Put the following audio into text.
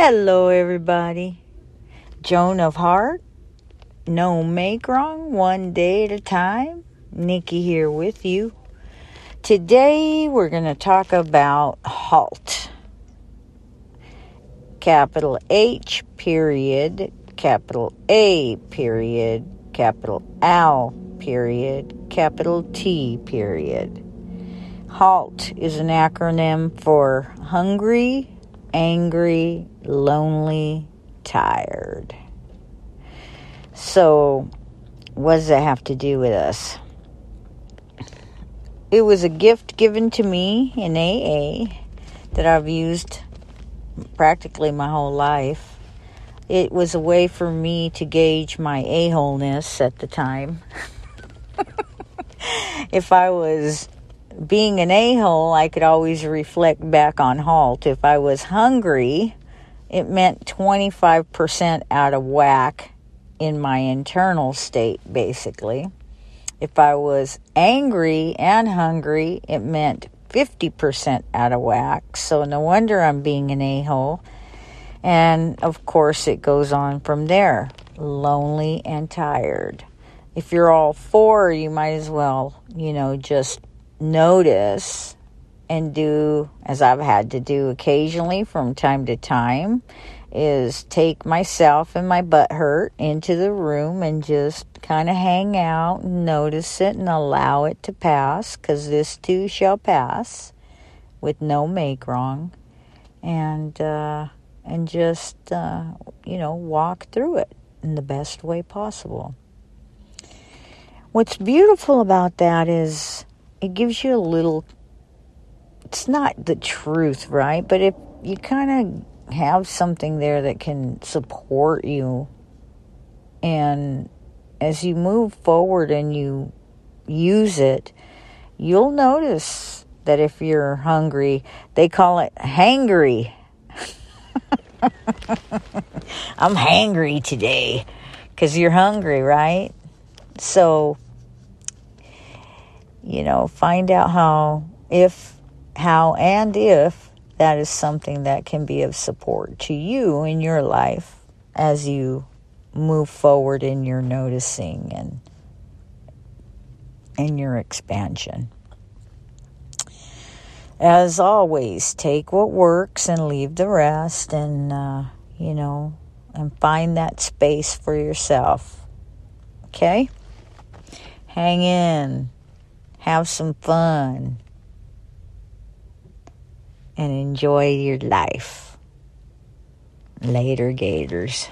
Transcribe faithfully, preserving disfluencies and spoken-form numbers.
Hello everybody, Joan of Heart, no make wrong, one day at a time, Nikki here with you. Today we're going to talk about halt, capital H period, capital A period, capital L period, capital T period. HALT is an acronym for hungry, angry, lonely, tired. So, what does that have to do with us? It was a gift given to me in A A that I've used practically my whole life. It was a way for me to gauge my a-holeness at the time. If I was being an a-hole, I could always reflect back on halt. If I was hungry, it meant twenty-five percent out of whack in my internal state, basically. If I was angry and hungry, it meant fifty percent out of whack. So no wonder I'm being an a-hole. And, of course, it goes on from there. Lonely and tired. If you're all four, you might as well, you know, just notice and do, as I've had to do occasionally from time to time, is take myself and my butt hurt into the room and just kind of hang out and notice it and allow it to pass, because this too shall pass with no make wrong. And, uh, and just, uh, you know, walk through it in the best way possible. What's beautiful about that is it gives you a little, it's not the truth, right? But if you kind of have something there that can support you, and as you move forward and you use it, you'll notice that if you're hungry, they call it hangry. I'm hangry today, because you're hungry, right? So, you know, find out how, if, how, and if that is something that can be of support to you in your life as you move forward in your noticing and in your expansion. As always, take what works and leave the rest, and, uh, you know, and find that space for yourself. Okay? Hang in. Have some fun and enjoy your life. Later, Gators.